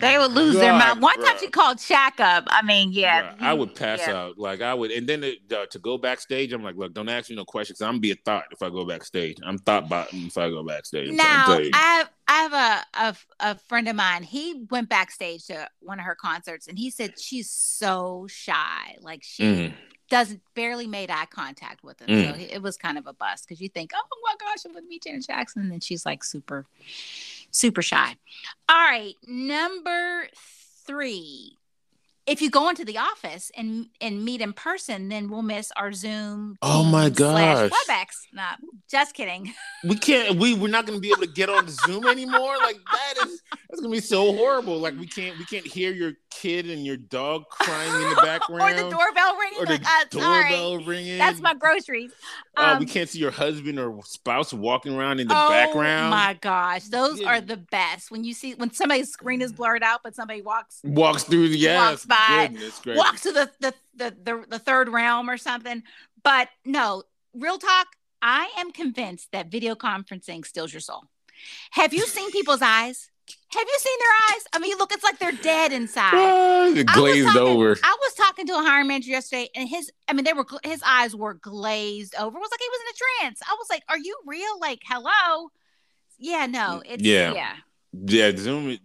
they would lose their mind. One time she called Shaq up. I mean, I would pass out. Like I would, and then to go backstage, I'm like, look, don't ask me no questions. I'm gonna be a thought if I go backstage. I'm thought bot if I go backstage. Now I have a friend of mine. He went backstage to one of her concerts, and he said she's so shy. Like she. Mm-hmm. barely made eye contact with him. So it was kind of a bust because you think, oh my gosh, I'm going to meet Janet Jackson. And then she's like super, super shy. All right. Number 3. If you go into the office and meet in person, then we'll miss our Zoom. Oh my gosh. WebEx. Nah, just kidding. We can't. We're not going to be able to get on Zoom anymore. Like that's going to be so horrible. Like we can't hear your kid and your dog crying in the background. Or the doorbell ringing. Or the doorbell ringing. That's my groceries. We can't see your husband or spouse walking around in the background. Oh my gosh, those are the best. When somebody's screen is blurred out, but somebody walks through. Yes. Walks to the third realm or something. But no, real talk, I am convinced that video conferencing steals your soul. Have you seen people's eyes? Have you seen their eyes? I mean, look, it's like they're dead inside. Glazed over. I was talking to a hiring manager yesterday, and his eyes were glazed over. It was like he was in a trance. I was like, are you real? Like, hello? Yeah, no. Yeah, Zoom.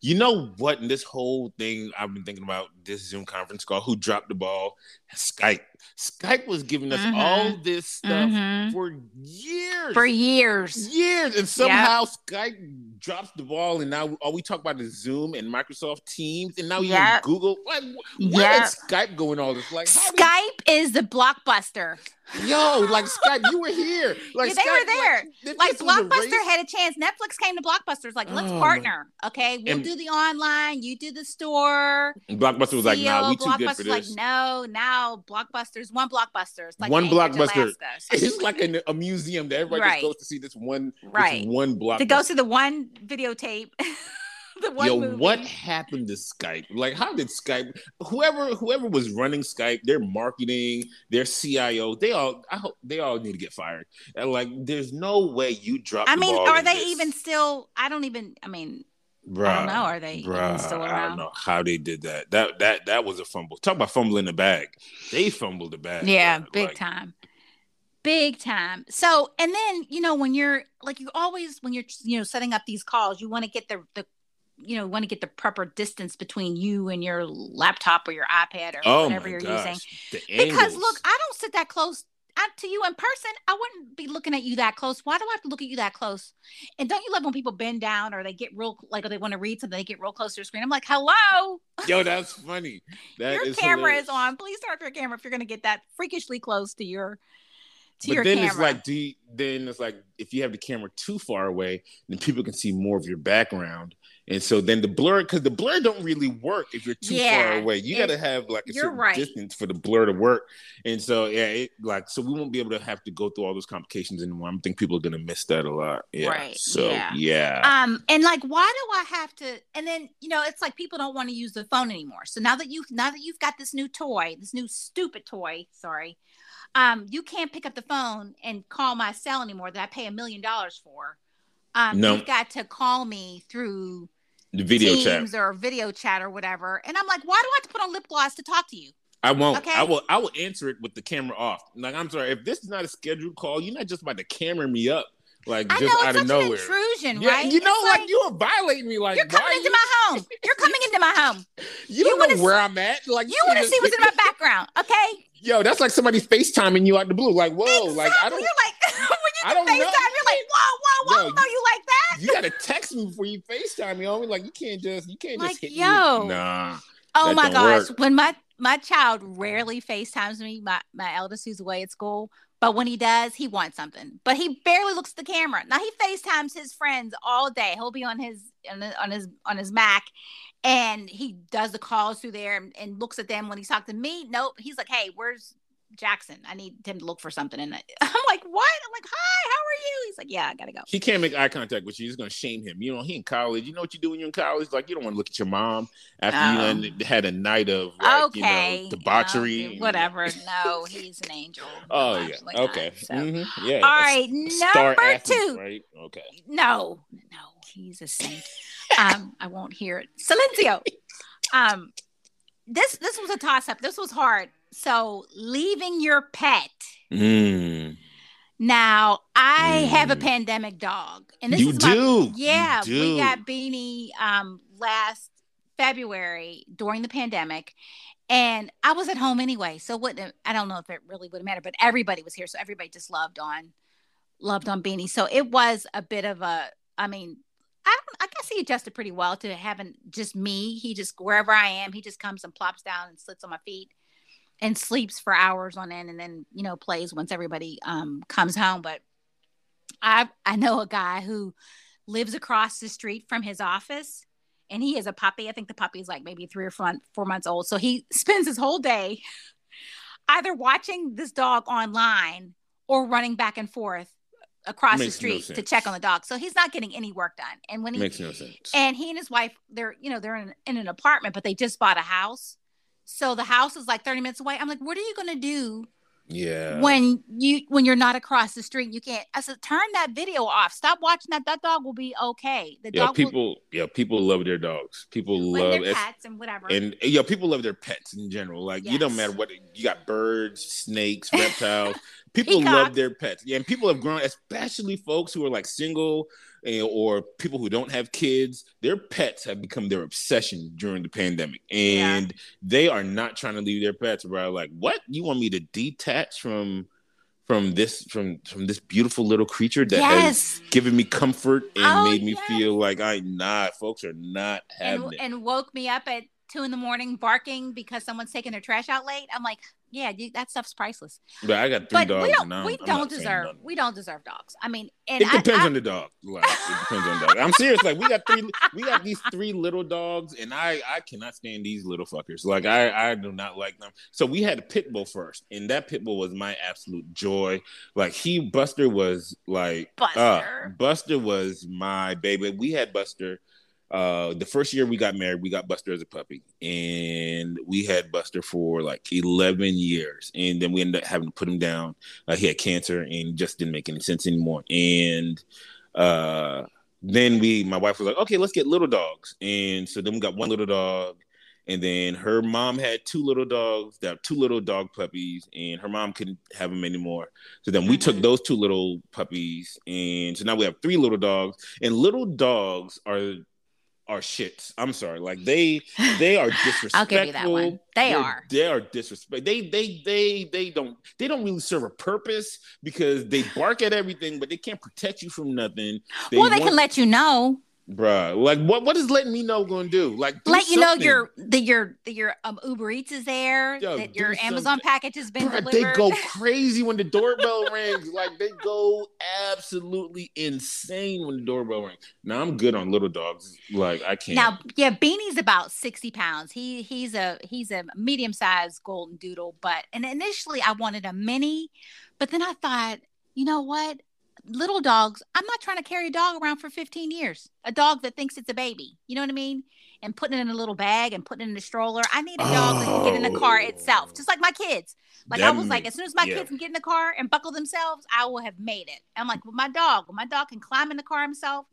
You know what? In this whole thing, I've been thinking about this Zoom conference call. Who dropped the ball? Skype. Skype was giving us all this stuff for years. And somehow Skype drops the ball, and now all we talk about is Zoom and Microsoft Teams, and now you have Google. Like, why is Skype going all this? Like, Skype is the Blockbuster. Yo, like Skype, you were here. Like yeah, they Skype, were there. Like Blockbuster had a chance. Netflix came to Blockbuster. It's like, let's partner. Okay, we'll do the online. You do the store. And Blockbuster was like, nah, we too good for this. Like, no, now Blockbuster's one Blockbuster. It's like one Blockbuster. It's like a museum that everybody just goes to see this one. Right. This one Blockbuster. To go to the one videotape. Yo, movie. What happened to Skype? Like, how did Skype? Whoever was running Skype, their marketing, their CIO, I hope they all need to get fired. And like, there's no way you drop. I mean, are they even still? I don't know. Are they even still around? I don't know how they did that. That was a fumble. Talk about fumbling the bag. They fumbled the bag. Yeah, big time. So, and then when you're like, when you're setting up these calls, you want to get the proper distance between you and your laptop or your iPad or whatever you're using. Because look, I don't sit that close to you in person. I wouldn't be looking at you that close. Why do I have to look at you that close? And don't you love when people bend down or they get real, like, or they want to read something, they get real close to your screen? I'm like, hello. Yo, that's funny. Your camera is on. Please turn off your camera if you're going to get that freakishly close to your camera. It's like if you have the camera too far away, then people can see more of your background. And so then the blur don't really work if you're too far away. You got to have like a certain distance for the blur to work. And so so we won't be able to have to go through all those complications anymore. I think people are gonna miss that a lot. Yeah. Right. So and like, why do I have to? And then it's like people don't want to use the phone anymore. So now that you've got this new toy, this new stupid toy, sorry, you can't pick up the phone and call my cell anymore that I pay $1 million for. No. You've got to call me through the video chat or whatever. And I'm like, why do I have to put on lip gloss to talk to you? I won't. Okay? I will answer it with the camera off. Like, I'm sorry, if this is not a scheduled call, you're not just about to camera me up. Like, I just know, out of nowhere. It's such an intrusion, right? Yeah, like you are violating me. Like, you're coming into my home. You're coming into my home. You don't know where I'm at. Like, you want to see what's in my background, okay? Yo, that's like somebody FaceTiming you out the blue. Like, whoa. Exactly. Like, I don't. You're like, when you FaceTime, you're like, whoa, yo, you like that? You gotta text me before you FaceTime me. Like, you can't just hit me. Nah. Oh my gosh, when my child rarely FaceTimes me, my eldest who's away at school, but when he does, he wants something. But he barely looks at the camera. Now he FaceTimes his friends all day. He'll be on his Mac, and he does the calls through there and looks at them when he's talking to me. Nope, he's like, hey, where's Jackson? I need him to look for something. And I'm like, what? I'm like, hi, how are you? He's like, yeah, I gotta go. He can't make eye contact with you. He's gonna shame him. He in college. You know what you do when you're in college? Like, you don't want to look at your mom after you had a night of debauchery. Whatever. No, he's an angel. Oh, yeah. Okay. Not, so. Mm-hmm. Yeah. All right. Number two. Right? Okay. No, he's a saint. I won't hear it. Silencio. This was a toss-up. This was hard. So, leaving your pet. Now, I have a pandemic dog. And this is we got Beanie last February during the pandemic. And I was at home anyway. So, I don't know if it really would have mattered, but everybody was here. So, everybody just loved on Beanie. So, it was a bit of I guess he adjusted pretty well to having just me. He just, wherever I am, he just comes and plops down and sits on my feet and sleeps for hours on end, and then, plays once everybody comes home. But I know a guy who lives across the street from his office, and he is a puppy. I think the puppy is like maybe 3 or 4 months old. So he spends his whole day either watching this dog online or running back and forth across the street to check on the dog. So he's not getting any work done. And when he makes no sense. And he and his wife, they're in an apartment, but they just bought a house. So the house is like 30 minutes away. I'm like, what are you going to do? Yeah. When you're not across the street, you can't. I said, turn that video off. Stop watching that. That dog will be okay. People love their dogs. People love their pets and whatever. And people love their pets in general. Like, you don't matter what, you got birds, snakes, reptiles. People love their pets. Yeah, and people have grown, especially folks who are like single or people who don't have kids, their pets have become their obsession during the pandemic. And they are not trying to leave their pets, bro. Like, what? You want me to detach from from this beautiful little creature that yes. has given me comfort and made me yes. feel like folks are not having it. And woke me up at 2 a.m. barking because someone's taking their trash out late. I'm like, yeah, dude, that stuff's priceless. But I got 3 dogs. We don't deserve dogs. I mean, and it depends on the dog. Like, it depends on the dog. I'm serious. Like we got these 3 little dogs, and I cannot stand these little fuckers. Like I do not like them. So we had a pit bull first, and that pit bull was my absolute joy. Like Buster was my baby. We had Buster. The first year we got married, we got Buster as a puppy, and we had Buster for like 11 years, and then we ended up having to put him down. He had cancer and just didn't make any sense anymore. And then my wife was like, okay, let's get little dogs. And so then we got 1 little dog, and then her mom had 2 little dogs that were 2 little dog puppies, and her mom couldn't have them anymore. So then we took those 2 little puppies, and so now we have 3 little dogs, and little dogs are shits. I'm sorry. Like they are disrespectful. I'll give you that one. They are disrespectful. They don't really serve a purpose because they bark at everything, but they can't protect you from nothing. They can let you know. Bruh, like what is letting me know going to do? Like let you know your Uber Eats is there, that your Amazon package has been delivered. They go crazy when the doorbell rings. Like they go absolutely insane when the doorbell rings. Now I'm good on little dogs. Like I can't. Now yeah, Beanie's about 60 pounds. He's a medium sized golden doodle. But and initially I wanted a mini, but then I thought, you know what? Little dogs, I'm not trying to carry a dog around for 15 years. A dog that thinks it's a baby. You know what I mean? And putting it in a little bag and putting it in a stroller. I need a dog that can get in the car itself. Just like my kids. Like I was like, as soon as my kids can get in the car and buckle themselves, I will have made it. I'm like, well, my dog can climb in the car himself,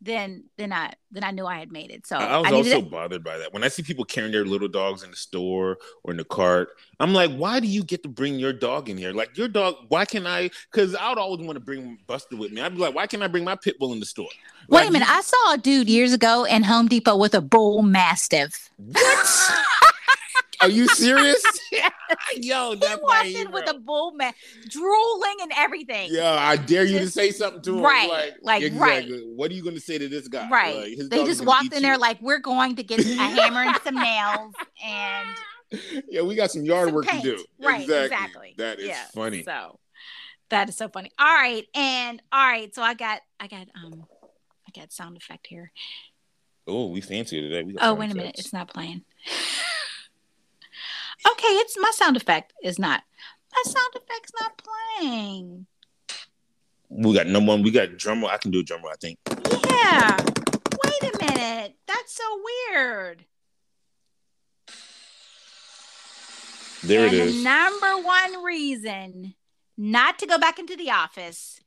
then I knew I had made it. So I was also bothered by that. When I see people carrying their little dogs in the store or in the cart, I'm like, why do you get to bring your dog in here? Like your dog, why can't I? Because I would always want to bring Buster with me. I'd be like, why can't I bring my pit bull in the store? Wait a minute. I saw a dude years ago in Home Depot with a bull mastiff. What? Are you serious? Yo, that walked in with a bull mastiff, drooling and everything. Yeah, I dare you to say something to him. Right, like exactly. Right. What are you going to say to this guy? Right. Like, they just walked in there like, we're going to get a hammer and some nails and yeah, we got some yard work paint. To do. Right, exactly. That is funny. So that is so funny. All right, so I got sound effect here. Oh, we fancy today. Wait a minute, it's not playing. Okay, it's my sound effect is not. My sound effect's not playing. We got number one. We got drum roll. I can do a drum roll, I think. Yeah. Wait a minute. That's so weird. There it is. The number one reason not to go back into the office.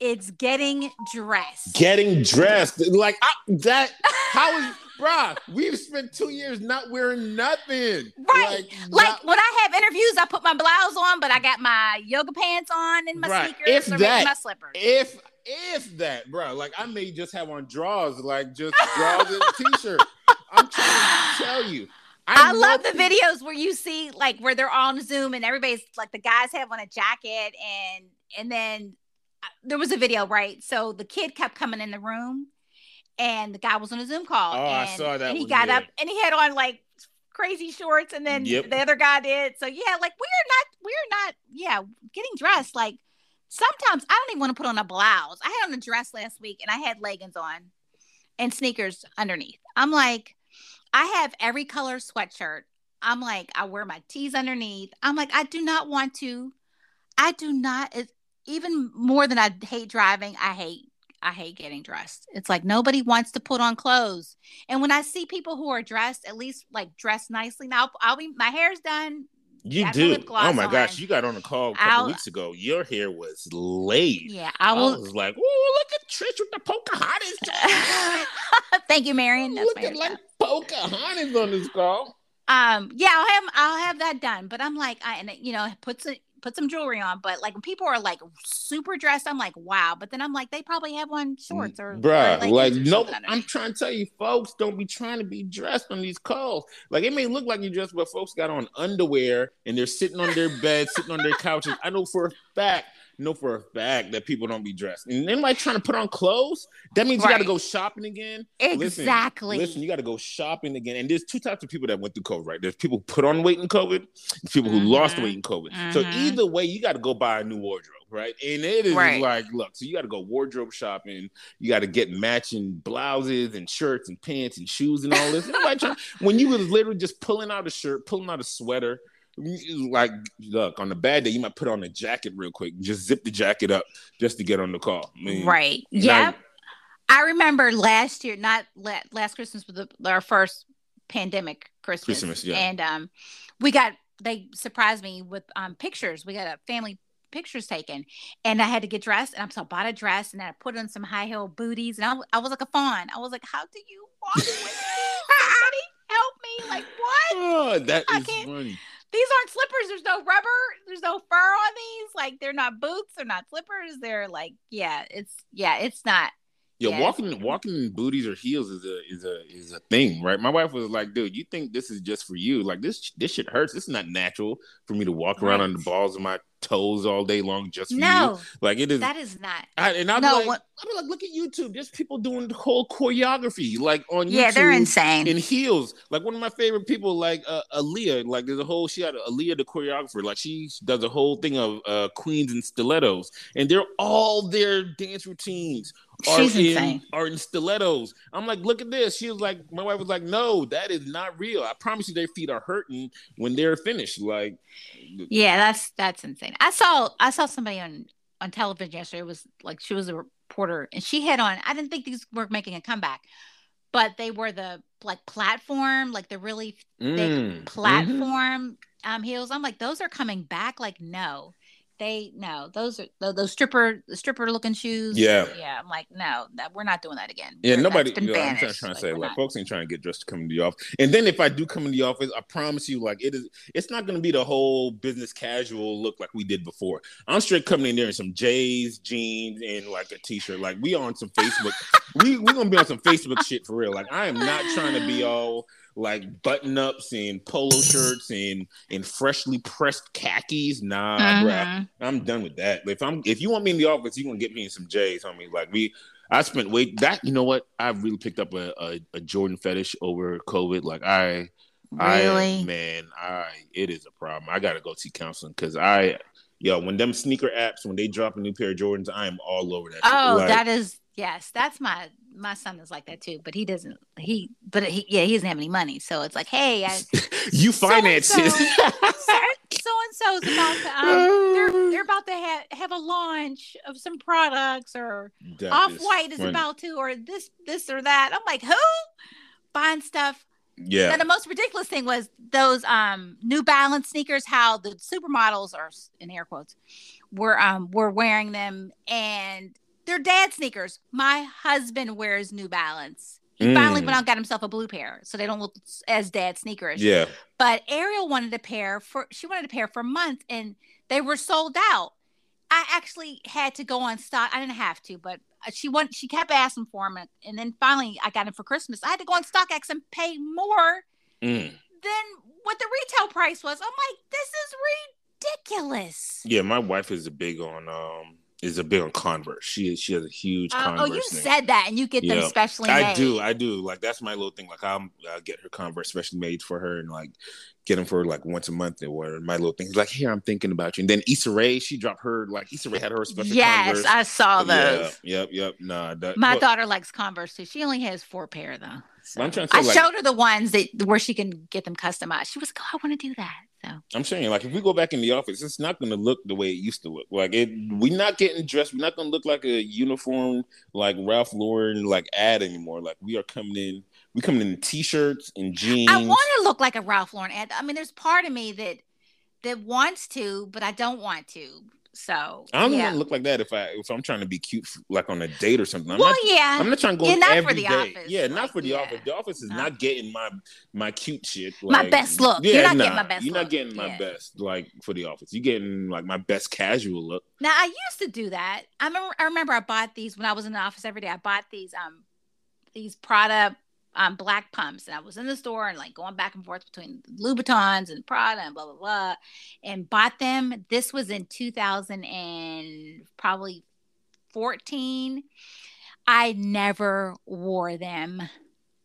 It's getting dressed. Like that. How is? Bruh, we've spent 2 years not wearing nothing. Right. Like when I have interviews, I put my blouse on, but I got my yoga pants on and my sneakers and my slippers. If that, bro, like I may just have on drawers, like just drawers and a t-shirt. I'm trying to tell you. I love the videos where you see like where they're on Zoom and everybody's like the guys have on a jacket and then there was a video, right? So the kid kept coming in the room. And the guy was on a Zoom call. I saw that. And he got up and he had on like crazy shorts. And then the other guy did. So yeah, like we're not getting dressed. Like sometimes I don't even want to put on a blouse. I had on a dress last week and I had leggings on and sneakers underneath. I'm like, I have every color sweatshirt. I'm like, I wear my tees underneath. I'm like, I do not want to. I do not. Even more than I hate driving, I hate getting dressed. It's like nobody wants to put on clothes. And when I see people who are dressed, at least like dressed nicely, now I'll be my hair's done. You do. Oh my gosh, you got on a call a couple weeks ago. Your hair was laid. Yeah, I was like, "Ooh, look at Trish with the Pocahontas." Thank you, Marion. That's looking like Pocahontas on this call. Yeah, I'll have that done. But I'm like, put some jewelry on, but like when people are like super dressed, I'm like, wow. But then I'm like, they probably have on shorts or bruh, like no. I'm trying to tell you, folks, don't be trying to be dressed on these calls. Like it may look like you're dressed, but folks got on underwear and they're sitting on their bed, sitting on their couches. I know for a fact know for a fact that people don't be dressed. And then like trying to put on clothes, that means you got to go shopping again. Exactly. Listen, you got to go shopping again. And there's two types of people that went through COVID, right? There's people who put on weight in COVID, there's people who lost weight in COVID. So either way, you got to go buy a new wardrobe, right? And it is like, look, so you got to go wardrobe shopping. You got to get matching blouses and shirts and pants and shoes and all this. When you were literally just pulling out a shirt, pulling out a sweater, like, look, on a bad day, you might put on a jacket real quick. Just zip the jacket up just to get on the call. I mean, Yep. I remember last year, not last Christmas, but our first pandemic Christmas. Yeah. And they surprised me with pictures. We got a family pictures taken, and I had to get dressed, and I bought a dress, and then I put on some high heel booties, and I was like a fawn. I was like, how do you walk with me? Somebody help me. Like, what? Oh, that is funny. These aren't slippers. There's no rubber. There's no fur on these. Like, they're not boots. They're not slippers. They're like, it's not. Yeah, walking in booties or heels is a thing, right? My wife was like, "Dude, you think this is just for you? Like this shit hurts. It's not natural for me to walk around on the balls of my toes all day long just for you. Like it is. That is not. I'm like, look at YouTube. There's people doing the whole choreography like on YouTube. Yeah, they're insane in heels. Like one of my favorite people, like Aaliyah. Like there's a whole she had Aaliyah the choreographer. Like she does a whole thing of queens and stilettos, and they're all their dance routines. Are in stilettos. I'm like, look at this. She was like, my wife was like, no, that is not real. I promise you, their feet are hurting when they're finished. Like, yeah, that's insane. I saw somebody on television yesterday. It was like she was a reporter, and she had on. I didn't think these were making a comeback, but they were the like platform, like the really thick platform heels. I'm like, those are coming back. Like, no. Those are those stripper looking shoes. Yeah. I'm like, no, that we're not doing that again. Yeah, I'm trying to say, like, folks ain't trying to get dressed to come into the office. And then if I do come in the office, I promise you, like, it's not going to be the whole business casual look like we did before. I'm straight coming in there in some J's, jeans, and like a t-shirt. Like we on some Facebook, we're gonna be on some Facebook shit for real. Like I am not trying to be all. Like button ups and polo shirts and freshly pressed khakis, bruh. I'm done with that. If you want me in the office, you are gonna get me in some J's, homie. Like I spent you know what? I really picked up a Jordan fetish over COVID. Like it is a problem. I gotta go see counseling because when them sneaker apps when they drop a new pair of Jordans, I am all over that. Oh, like, that is. Yes, that's my son is like that too, but he doesn't. He doesn't have any money, so it's like, hey, you finance it. So and so is about to they're about to have a launch of some products, or Off White is about to, or this or that. I'm like, who buying stuff? Yeah. And the most ridiculous thing was those New Balance sneakers. How the supermodels are in air quotes were wearing them and. They're dad sneakers. My husband wears New Balance. He finally went out and got himself a blue pair, so they don't look as dad sneakerish. Yeah. But Ariel wanted a pair for a month, and they were sold out. I actually had to go on Stock. I didn't have to, but she kept asking for them, and then finally I got them for Christmas. I had to go on StockX and pay more than what the retail price was. I'm like, this is ridiculous. Yeah, my wife is big on Converse. She has a huge Converse. Oh, you thing. Said that, and you get them specially made. I do. Like that's my little thing. Like I'll get her Converse specially made for her, and like get them for her, like once a month or whatever. My little thing. It's like, here, I'm thinking about you. And then Issa Rae, she dropped her. Like Issa Rae had her special. Yes, Converse. I saw those. Yep. Nah, my daughter likes Converse too. She only has 4 pair though. So. I'm trying to say, I showed her the ones where she can get them customized. She was like, oh, I want to do that. I'm saying, like, if we go back in the office, it's not going to look the way it used to look. Like, we're not getting dressed. We're not going to look like a uniform, like Ralph Lauren, like ad anymore. Like, we coming in t-shirts and jeans. I want to look like a Ralph Lauren ad. I mean, there's part of me that wants to, but I don't want to. So I'm gonna look like that if I'm trying to be cute, like on a date or something. I'm not trying to go every day. Office. Yeah, not for the office. The office is not getting my cute shit. Like, my best look. Yeah, you're not getting my best. You're not getting my best. Like for the office, you're getting like my best casual look. Now I used to do that. I remember I bought these when I was in the office every day. I bought these Prada black pumps. And I was in the store and like going back and forth between Louboutins and Prada and blah, blah, blah, and bought them. This was in 2014. I never wore them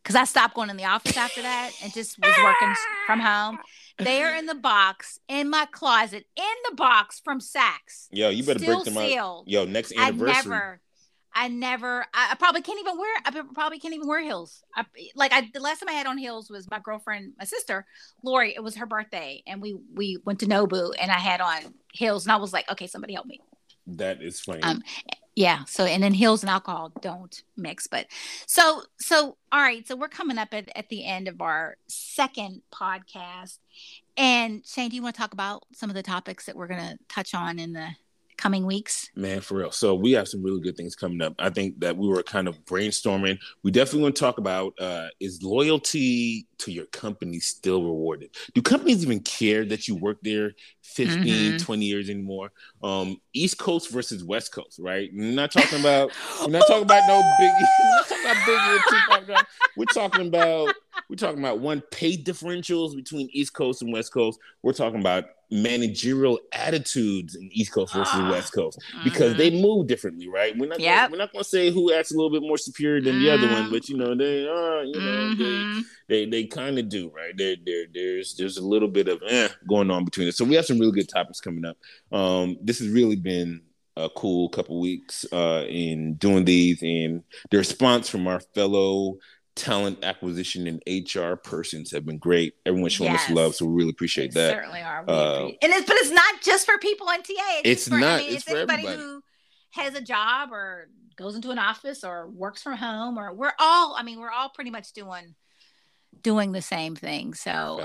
because I stopped going in the office after that and just was working from home. They are in the box, in my closet, in the box from Saks. Yo, you better still break them sealed. Out. Yo, next anniversary. I probably can't even wear. I probably can't even wear heels. The last time I had on heels was my girlfriend, my sister, Lori. It was her birthday, and we went to Nobu, and I had on heels, and I was like, okay, somebody help me. That is funny. Yeah. So, and then heels and alcohol don't mix. But so all right. So we're coming up at the end of our second podcast, and Shane, do you want to talk about some of the topics that we're going to touch on in the coming weeks? Man, for real. So we have some really good things coming up. I think that we were kind of brainstorming. We definitely want to talk about is loyalty to your company still rewarded? Do companies even care that you work there 15, 20 years anymore? East Coast versus West Coast, right? We're not talking about no Biggie. We're not talking about Biggie or Tupac. We're talking about one, pay differentials between East Coast and West Coast. We're talking about managerial attitudes in East Coast versus West Coast because they move differently, right? We're not going to say who acts a little bit more superior than the other one, but you know they are. You know they kind of do, right? There's a little bit of going on between us. So we have some really good topics coming up. This has really been a cool couple weeks in doing these, and the response from our fellow talent acquisition and HR persons have been great. Everyone's showing us love, so we really appreciate that. Certainly are. But it's not just for people on TA. It's for anybody who has a job or goes into an office or works from home. Or we're all pretty much doing the same thing. So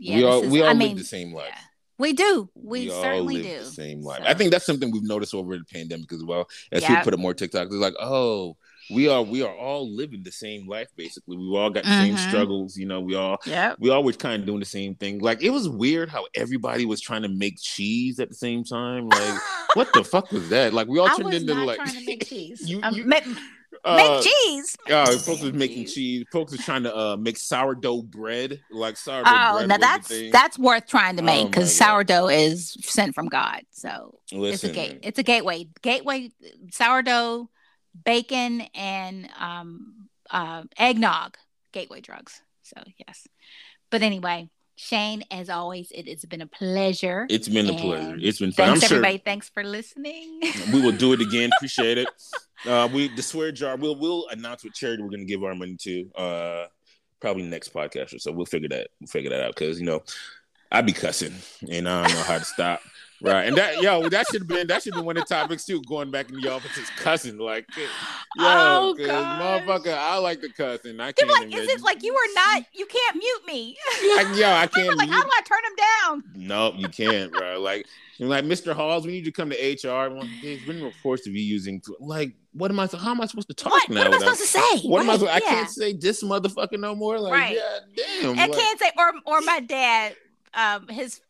we all live the same life. Yeah. We do. We certainly do. The same life. So. I think that's something we've noticed over the pandemic as well. As we put up more TikToks, it's like, oh. We are all living the same life, basically. We've all got the same struggles, you know. We always kind of doing the same thing. Like, it was weird how everybody was trying to make cheese at the same time. Like, what the fuck was that? Like, we all turned into like trying to make cheese. Make cheese. Folks was making cheese. Folks was trying to make sourdough bread. Like sourdough bread. Oh, now that's worth trying to make because sourdough is sent from God. So it's a gateway. Gateway sourdough. Bacon and eggnog, gateway drugs. So, yes. But anyway, Shane, as always, it's been a pleasure. It's been a pleasure. It's been fun. Thanks, everybody. Thanks for listening. We will do it again. Appreciate it. The swear jar, we'll announce what charity we're going to give our money to probably next podcast or so. We'll figure that out because, you know, I be cussing and I don't know how to stop. Right, and that should have been one of the topics too. Going back in the office is cussing, like, motherfucker, I like to cuss, and I can't. Like, is it like you can't mute me? Like, yo, I can't. Like, how do I turn him down? No, you can't, bro. Like, Mr. Halls, we need you to come to HR. We're not forced to be using. Like, how am I supposed to talk now? What am I supposed to say? I can't say this motherfucker no more. Like, damn. I can't say or my dad, his.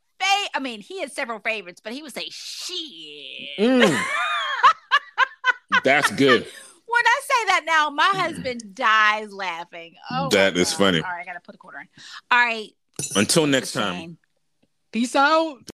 I mean, he has several favorites, but he would say shit. That's good. When I say that now, my husband dies laughing. Oh, that is funny. All right, I gotta put a quarter in. All right. Until next time. Peace out.